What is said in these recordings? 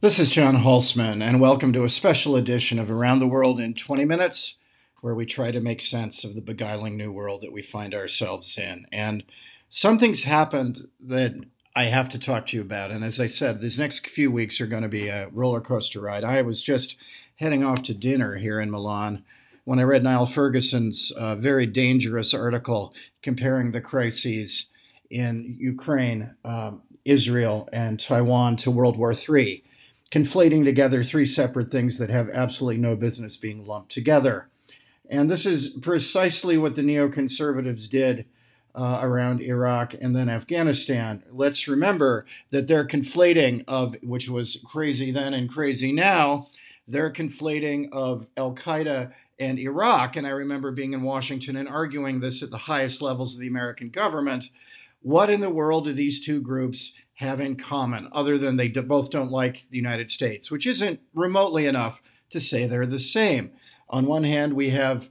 This is John Hulsman, and welcome to a special edition of Around the World in 20 Minutes, where we try to make sense of the beguiling new world that we find ourselves in. And something's happened that I have to talk to you about. And as I said, these next few weeks are going to be a roller coaster ride. I was just heading off to dinner here in Milan when I read Niall Ferguson's very dangerous article comparing the crises in Ukraine, Israel, and Taiwan to World War III. Conflating together three separate things that have absolutely no business being lumped together. And this is precisely what the neoconservatives did around Iraq and then Afghanistan. Let's remember that their conflating of, which was crazy then and crazy now, their conflating of al-Qaeda and Iraq, and I remember being in Washington and arguing this at the highest levels of the American government. What in the world do these two groups have in common, other than they both don't like the United States, which isn't remotely enough to say they're the same. On one hand, we have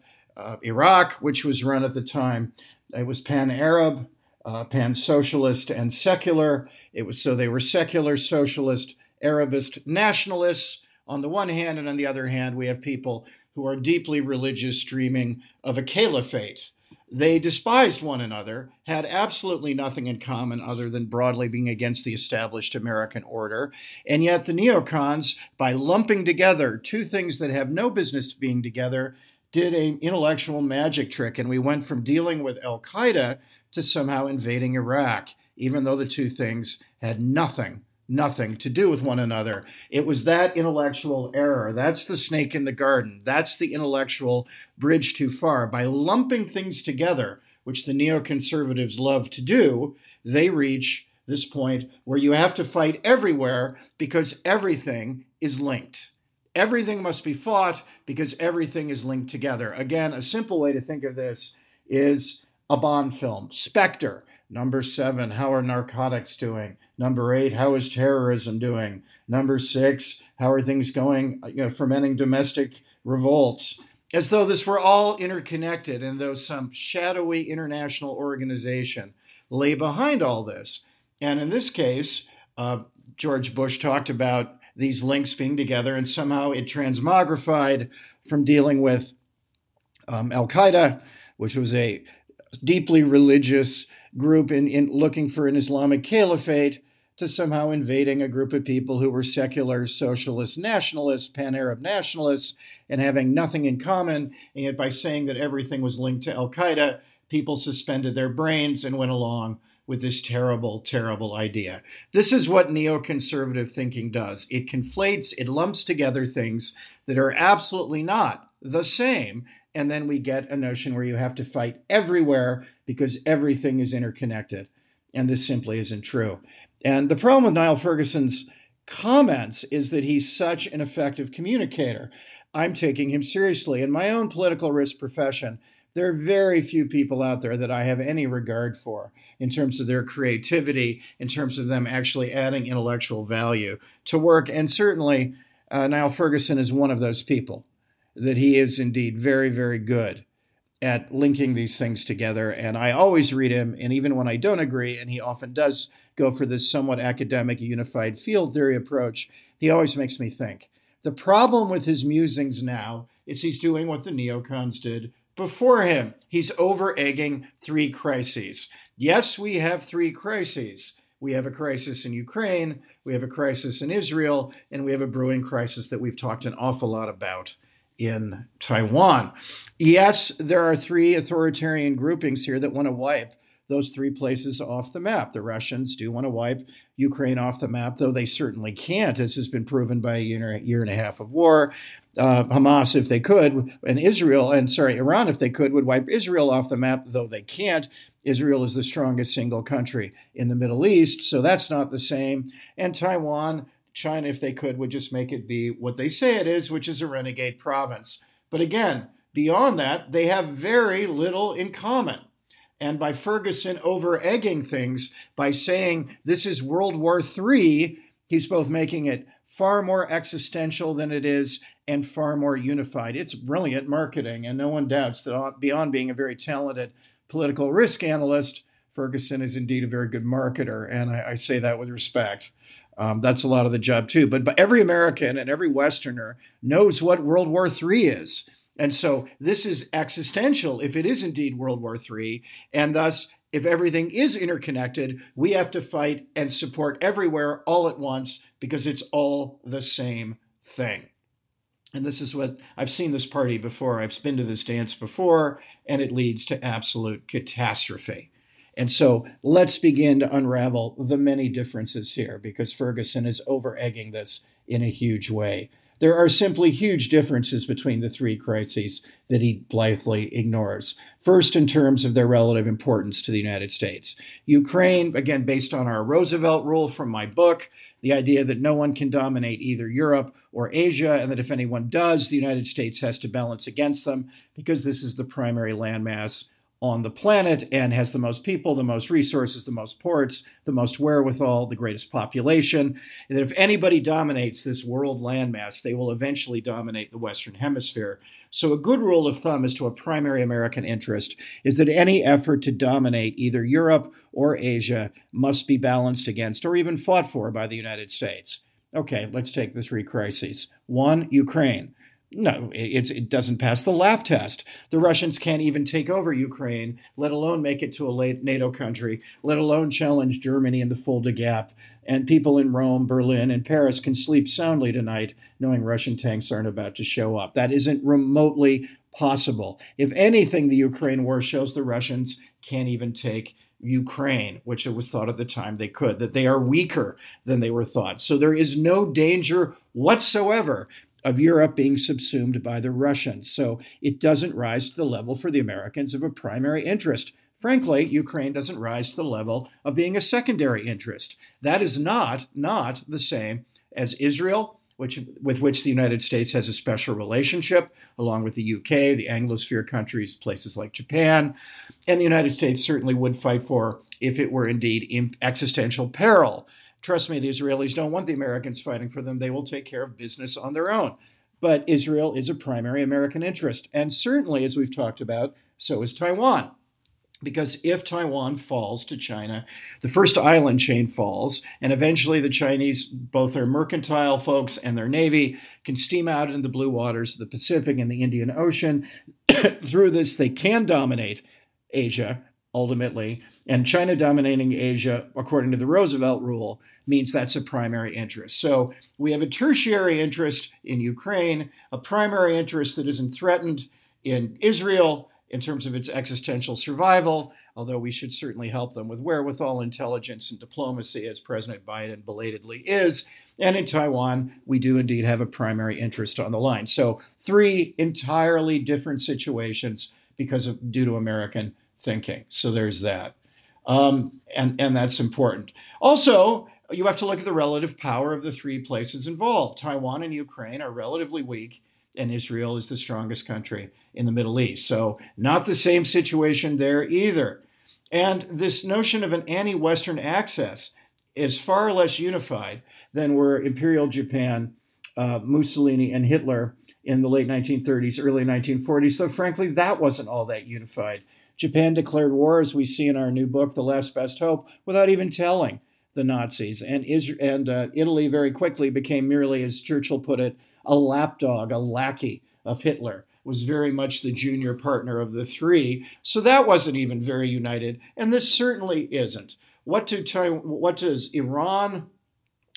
Iraq, which was run at the time. It was pan-Arab, pan-socialist, and secular. It was so they were secular, socialist, Arabist, nationalists on the one hand, and on the other hand, we have people who are deeply religious, dreaming of a caliphate. They despised one another, had absolutely nothing in common other than broadly being against the established American order. And yet the neocons, by lumping together two things that have no business being together, did an intellectual magic trick. And we went from dealing with al-Qaeda to somehow invading Iraq, even though the two things had nothing to do with one another. It was that intellectual error. That's the snake in the garden. That's the intellectual bridge too far. By lumping things together, which the neoconservatives love to do, they reach this point where you have to fight everywhere because everything is linked. Everything must be fought because everything is linked together. Again, a simple way to think of this is a Bond film, Spectre. Number 7, how are narcotics doing? Number 8, how is terrorism doing? Number 6, how are things going, fermenting domestic revolts? As though this were all interconnected and though some shadowy international organization lay behind all this. And in this case, George Bush talked about these links being together and somehow it transmogrified from dealing with al-Qaeda, which was a deeply religious group in looking for an Islamic caliphate, to somehow invading a group of people who were secular, socialist, nationalists, pan-Arab nationalists, and having nothing in common. And yet by saying that everything was linked to al-Qaeda, people suspended their brains and went along with this terrible, terrible idea. This is what neoconservative thinking does. It conflates, it lumps together things that are absolutely not the same. And then we get a notion where you have to fight everywhere because everything is interconnected. And this simply isn't true. And the problem with Niall Ferguson's comments is that he's such an effective communicator. I'm taking him seriously. In my own political risk profession, there are very few people out there that I have any regard for in terms of their creativity, in terms of them actually adding intellectual value to work. And certainly, Niall Ferguson is one of those people. That he is indeed very, very good at linking these things together. And I always read him, and even when I don't agree, and he often does go for this somewhat academic, unified field theory approach, he always makes me think. The problem with his musings now is he's doing what the neocons did before him. He's over-egging three crises. Yes, we have three crises. We have a crisis in Ukraine, we have a crisis in Israel, and we have a brewing crisis that we've talked an awful lot about in Taiwan. Yes, there are three authoritarian groupings here that want to wipe those three places off the map. The Russians do want to wipe Ukraine off the map, though they certainly can't, as has been proven by a year and a half of war. Hamas, if they could, and Iran, if they could, would wipe Israel off the map, though they can't. Israel is the strongest single country in the Middle East, so that's not the same. And Taiwan, China, if they could, would just make it be what they say it is, which is a renegade province. But again, beyond that, they have very little in common. And by Ferguson over-egging things, by saying this is World War III, he's both making it far more existential than it is and far more unified. It's brilliant marketing, and no one doubts that beyond being a very talented political risk analyst, Ferguson is indeed a very good marketer, and I say that with respect. That's a lot of the job too. But every American and every Westerner knows what World War III is. And so this is existential if it is indeed World War III. And thus, if everything is interconnected, we have to fight and support everywhere all at once because it's all the same thing. And this is what I've seen this party before. I've been to this dance before, and it leads to absolute catastrophe. And so let's begin to unravel the many differences here because Ferguson is over-egging this in a huge way. There are simply huge differences between the three crises that he blithely ignores. First, in terms of their relative importance to the United States. Ukraine, again, based on our Roosevelt rule from my book, the idea that no one can dominate either Europe or Asia, and that if anyone does, the United States has to balance against them because this is the primary landmass on the planet and has the most people, the most resources, the most ports, the most wherewithal, the greatest population. And that if anybody dominates this world landmass, they will eventually dominate the Western Hemisphere. So a good rule of thumb as to a primary American interest is that any effort to dominate either Europe or Asia must be balanced against or even fought for by the United States. Okay, let's take the three crises. One, Ukraine. No, it doesn't pass the laugh test. The Russians can't even take over Ukraine, let alone make it to a late NATO country, let alone challenge Germany in the Fulda Gap. And people in Rome, Berlin, and Paris can sleep soundly tonight knowing Russian tanks aren't about to show up. That isn't remotely possible. If anything, the Ukraine war shows the Russians can't even take Ukraine, which it was thought at the time they could, that they are weaker than they were thought. So there is no danger whatsoever of Europe being subsumed by the Russians. So it doesn't rise to the level for the Americans of a primary interest. Frankly, Ukraine doesn't rise to the level of being a secondary interest. That is not the same as Israel, with which the United States has a special relationship, along with the UK, the Anglosphere countries, places like Japan. And the United States certainly would fight for if it were indeed in existential peril. Trust me, the Israelis don't want the Americans fighting for them. They will take care of business on their own. But Israel is a primary American interest. And certainly, as we've talked about, so is Taiwan. Because if Taiwan falls to China, the first island chain falls, and eventually the Chinese, both their mercantile folks and their navy, can steam out into the blue waters of the Pacific and the Indian Ocean. Through this, they can dominate Asia, ultimately. And China dominating Asia, according to the Roosevelt rule, means that's a primary interest. So we have a tertiary interest in Ukraine, a primary interest that isn't threatened in Israel in terms of its existential survival, although we should certainly help them with wherewithal, intelligence, and diplomacy, as President Biden belatedly is. And in Taiwan, we do indeed have a primary interest on the line. So three entirely different situations due to American thinking. So there's that. And that's important. Also, you have to look at the relative power of the three places involved. Taiwan and Ukraine are relatively weak, and Israel is the strongest country in the Middle East. So not the same situation there either. And this notion of an anti-Western axis is far less unified than were Imperial Japan, Mussolini, and Hitler in the late 1930s, early 1940s. So frankly, that wasn't all that unified. Japan declared war, as we see in our new book, The Last Best Hope, without even telling the Nazis. And Italy very quickly became merely, as Churchill put it, a lapdog, a lackey of Hitler. It was very much the junior partner of the three. So that wasn't even very united. And this certainly isn't. What does Iran,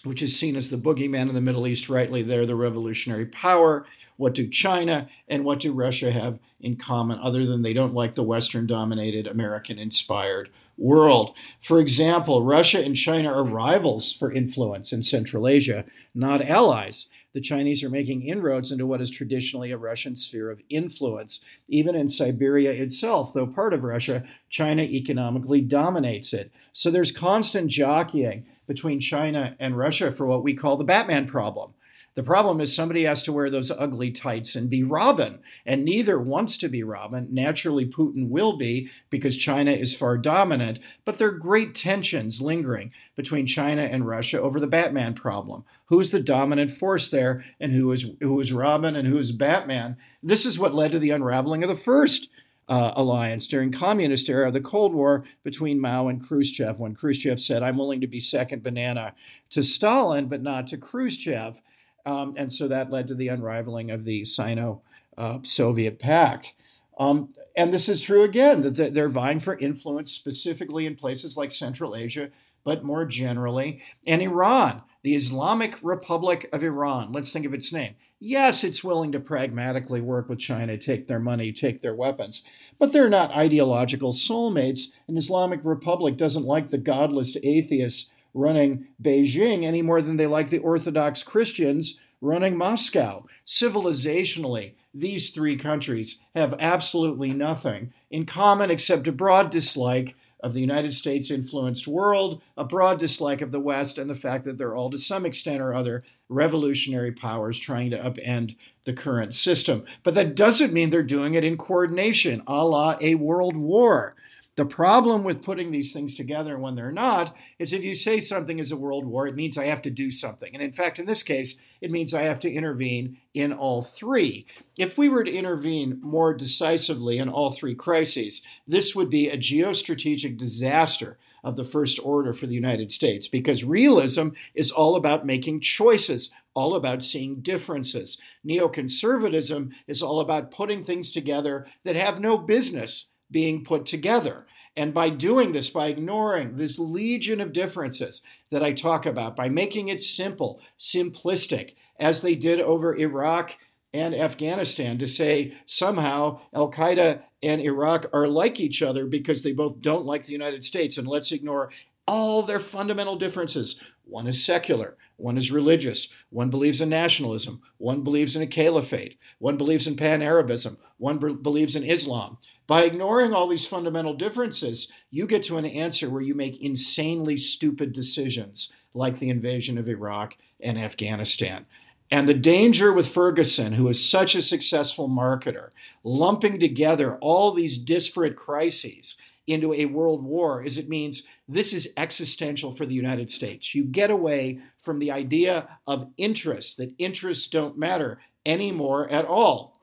which is seen as the boogeyman in the Middle East, rightly there, the revolutionary power, what do China and what do Russia have in common other than they don't like the Western-dominated, American-inspired world? For example, Russia and China are rivals for influence in Central Asia, not allies. The Chinese are making inroads into what is traditionally a Russian sphere of influence. Even in Siberia itself, though part of Russia, China economically dominates it. So there's constant jockeying between China and Russia for what we call the Batman problem. The problem is somebody has to wear those ugly tights and be Robin, and neither wants to be Robin. Naturally, Putin will be because China is far dominant, but there are great tensions lingering between China and Russia over the Batman problem. Who's the dominant force there, and who is Robin and who is Batman? This is what led to the unraveling of the first alliance during communist era, the Cold War between Mao and Khrushchev, when Khrushchev said, I'm willing to be second banana to Stalin, but not to Khrushchev. And so that led to the unraveling of the Sino-Soviet pact. And this is true again, that they're vying for influence specifically in places like Central Asia, but more generally. And Iran, the Islamic Republic of Iran, let's think of its name. Yes, it's willing to pragmatically work with China, take their money, take their weapons, but they're not ideological soulmates. An Islamic Republic doesn't like the godless atheists running Beijing any more than they like the Orthodox Christians running Moscow. Civilizationally, these three countries have absolutely nothing in common except a broad dislike of the United States-influenced world, a broad dislike of the West, and the fact that they're all, to some extent or other, revolutionary powers trying to upend the current system. But that doesn't mean they're doing it in coordination, a la a world war. The problem with putting these things together when they're not is if you say something is a world war, it means I have to do something. And in fact, in this case, it means I have to intervene in all three. If we were to intervene more decisively in all three crises, this would be a geostrategic disaster of the first order for the United States, because realism is all about making choices, all about seeing differences. Neoconservatism is all about putting things together that have no business being put together. And by doing this, by ignoring this legion of differences that I talk about, by making it simple, simplistic, as they did over Iraq and Afghanistan, to say somehow Al-Qaeda and Iraq are like each other because they both don't like the United States, and let's ignore all their fundamental differences. One is secular, one is religious, one believes in nationalism, one believes in a caliphate, one believes in pan-Arabism, one believes in Islam. By ignoring all these fundamental differences, you get to an answer where you make insanely stupid decisions, like the invasion of Iraq and Afghanistan. And the danger with Ferguson, who is such a successful marketer, lumping together all these disparate crises into a world war, is it means this is existential for the United States. You get away from the idea of interests, that interests don't matter anymore at all.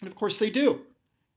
And of course they do.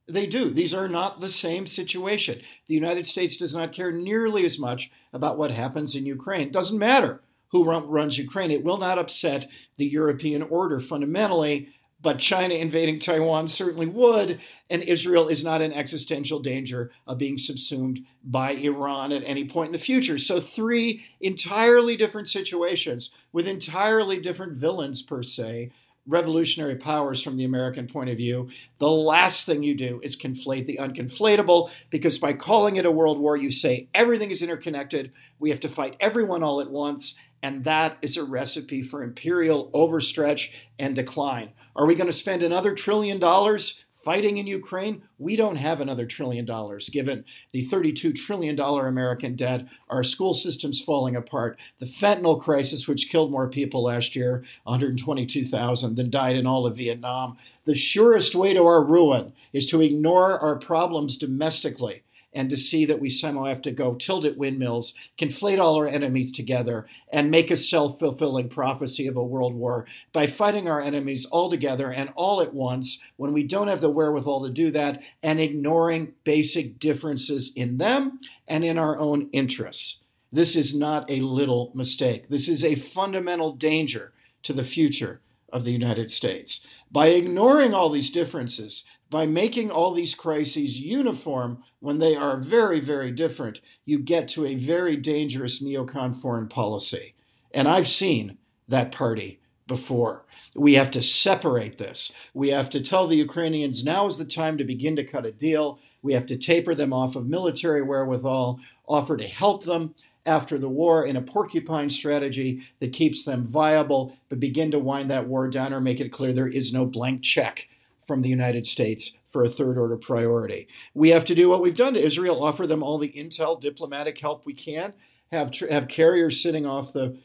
They do. These are not the same situation. The United States does not care nearly as much about what happens in Ukraine. It doesn't matter who runs Ukraine. It will not upset the European order fundamentally, but China invading Taiwan certainly would, and Israel is not in existential danger of being subsumed by Iran at any point in the future. So three entirely different situations with entirely different villains, per se, revolutionary powers from the American point of view. The last thing you do is conflate the unconflatable, because by calling it a world war, you say everything is interconnected. We have to fight everyone all at once. And that is a recipe for imperial overstretch and decline. Are we going to spend another $1 trillion fighting in Ukraine? We don't have another $1 trillion, given the $32 trillion American debt, our school system's falling apart, the fentanyl crisis, which killed more people last year, 122,000, than died in all of Vietnam. The surest way to our ruin is to ignore our problems domestically and to see that we somehow have to go tilt at windmills, conflate all our enemies together, and make a self-fulfilling prophecy of a world war by fighting our enemies all together and all at once when we don't have the wherewithal to do that, and ignoring basic differences in them and in our own interests. This is not a little mistake. This is a fundamental danger to the future of the United States. By ignoring all these differences, by making all these crises uniform when they are very, very different, you get to a very dangerous neocon foreign policy. And I've seen that party before. We have to separate this. We have to tell the Ukrainians now is the time to begin to cut a deal. We have to taper them off of military wherewithal, offer to help them after the war in a porcupine strategy that keeps them viable, but begin to wind that war down or make it clear there is no blank check from the United States for a third order priority. We have to do what we've done to Israel, offer them all the intel, diplomatic help we can, have carriers sitting off the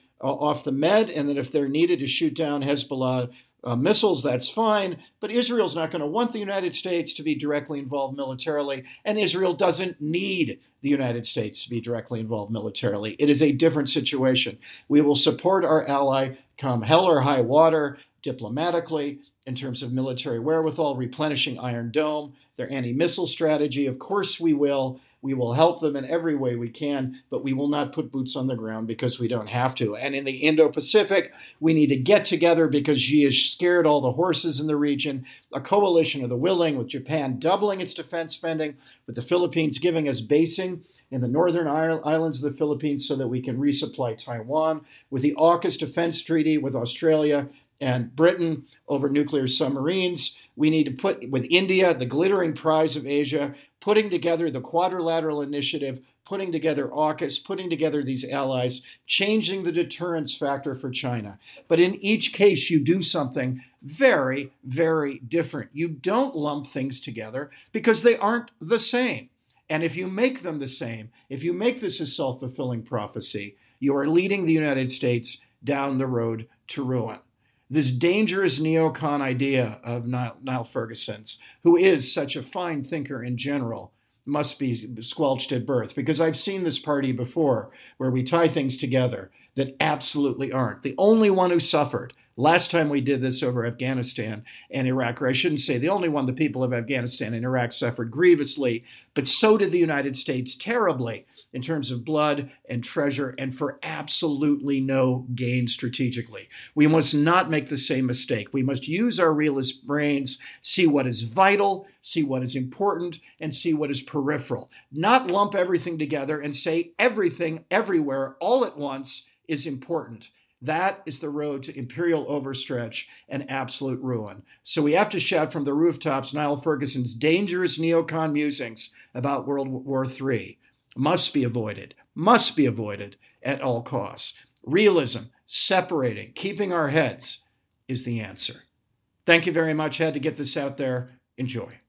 Med, and then if they're needed to shoot down Hezbollah missiles, that's fine. But Israel's not going to want the United States to be directly involved militarily, and Israel doesn't need the United States to be directly involved militarily. It is a different situation. We will support our ally come hell or high water diplomatically, in terms of military wherewithal, replenishing Iron Dome. their anti-missile strategy. Of course we will. We will help them in every way we can, but we will not put boots on the ground because we don't have to. And in the Indo-Pacific, we need to get together because she has scared all the horses in the region. A coalition of the willing, with Japan doubling its defense spending, with the Philippines giving us basing in the northern islands of the Philippines so that we can resupply Taiwan, with the AUKUS defense treaty with Australia and Britain over nuclear submarines. We need to put, with India, the glittering prize of Asia, putting together the Quadrilateral Initiative, putting together AUKUS, putting together these allies, changing the deterrence factor for China. But in each case, you do something very, very different. You don't lump things together because they aren't the same. And if you make them the same, if you make this a self-fulfilling prophecy, you are leading the United States down the road to ruin. This dangerous neocon idea of Niall Ferguson's, who is such a fine thinker in general, must be squelched at birth, because I've seen this party before where we tie things together that absolutely aren't. The only one who suffered last time we did this over Afghanistan and Iraq, or I shouldn't say the only one, the people of Afghanistan and Iraq suffered grievously, but so did the United States terribly in terms of blood and treasure, and for absolutely no gain strategically. We must not make the same mistake. We must use our realist brains, see what is vital, see what is important, and see what is peripheral. Not lump everything together and say everything, everywhere, all at once is important. That is the road to imperial overstretch and absolute ruin. So we have to shout from the rooftops Niall Ferguson's dangerous neocon musings about World War III. Must be avoided at all costs. Realism, separating, keeping our heads is the answer. Thank you very much. Had to get this out there. Enjoy.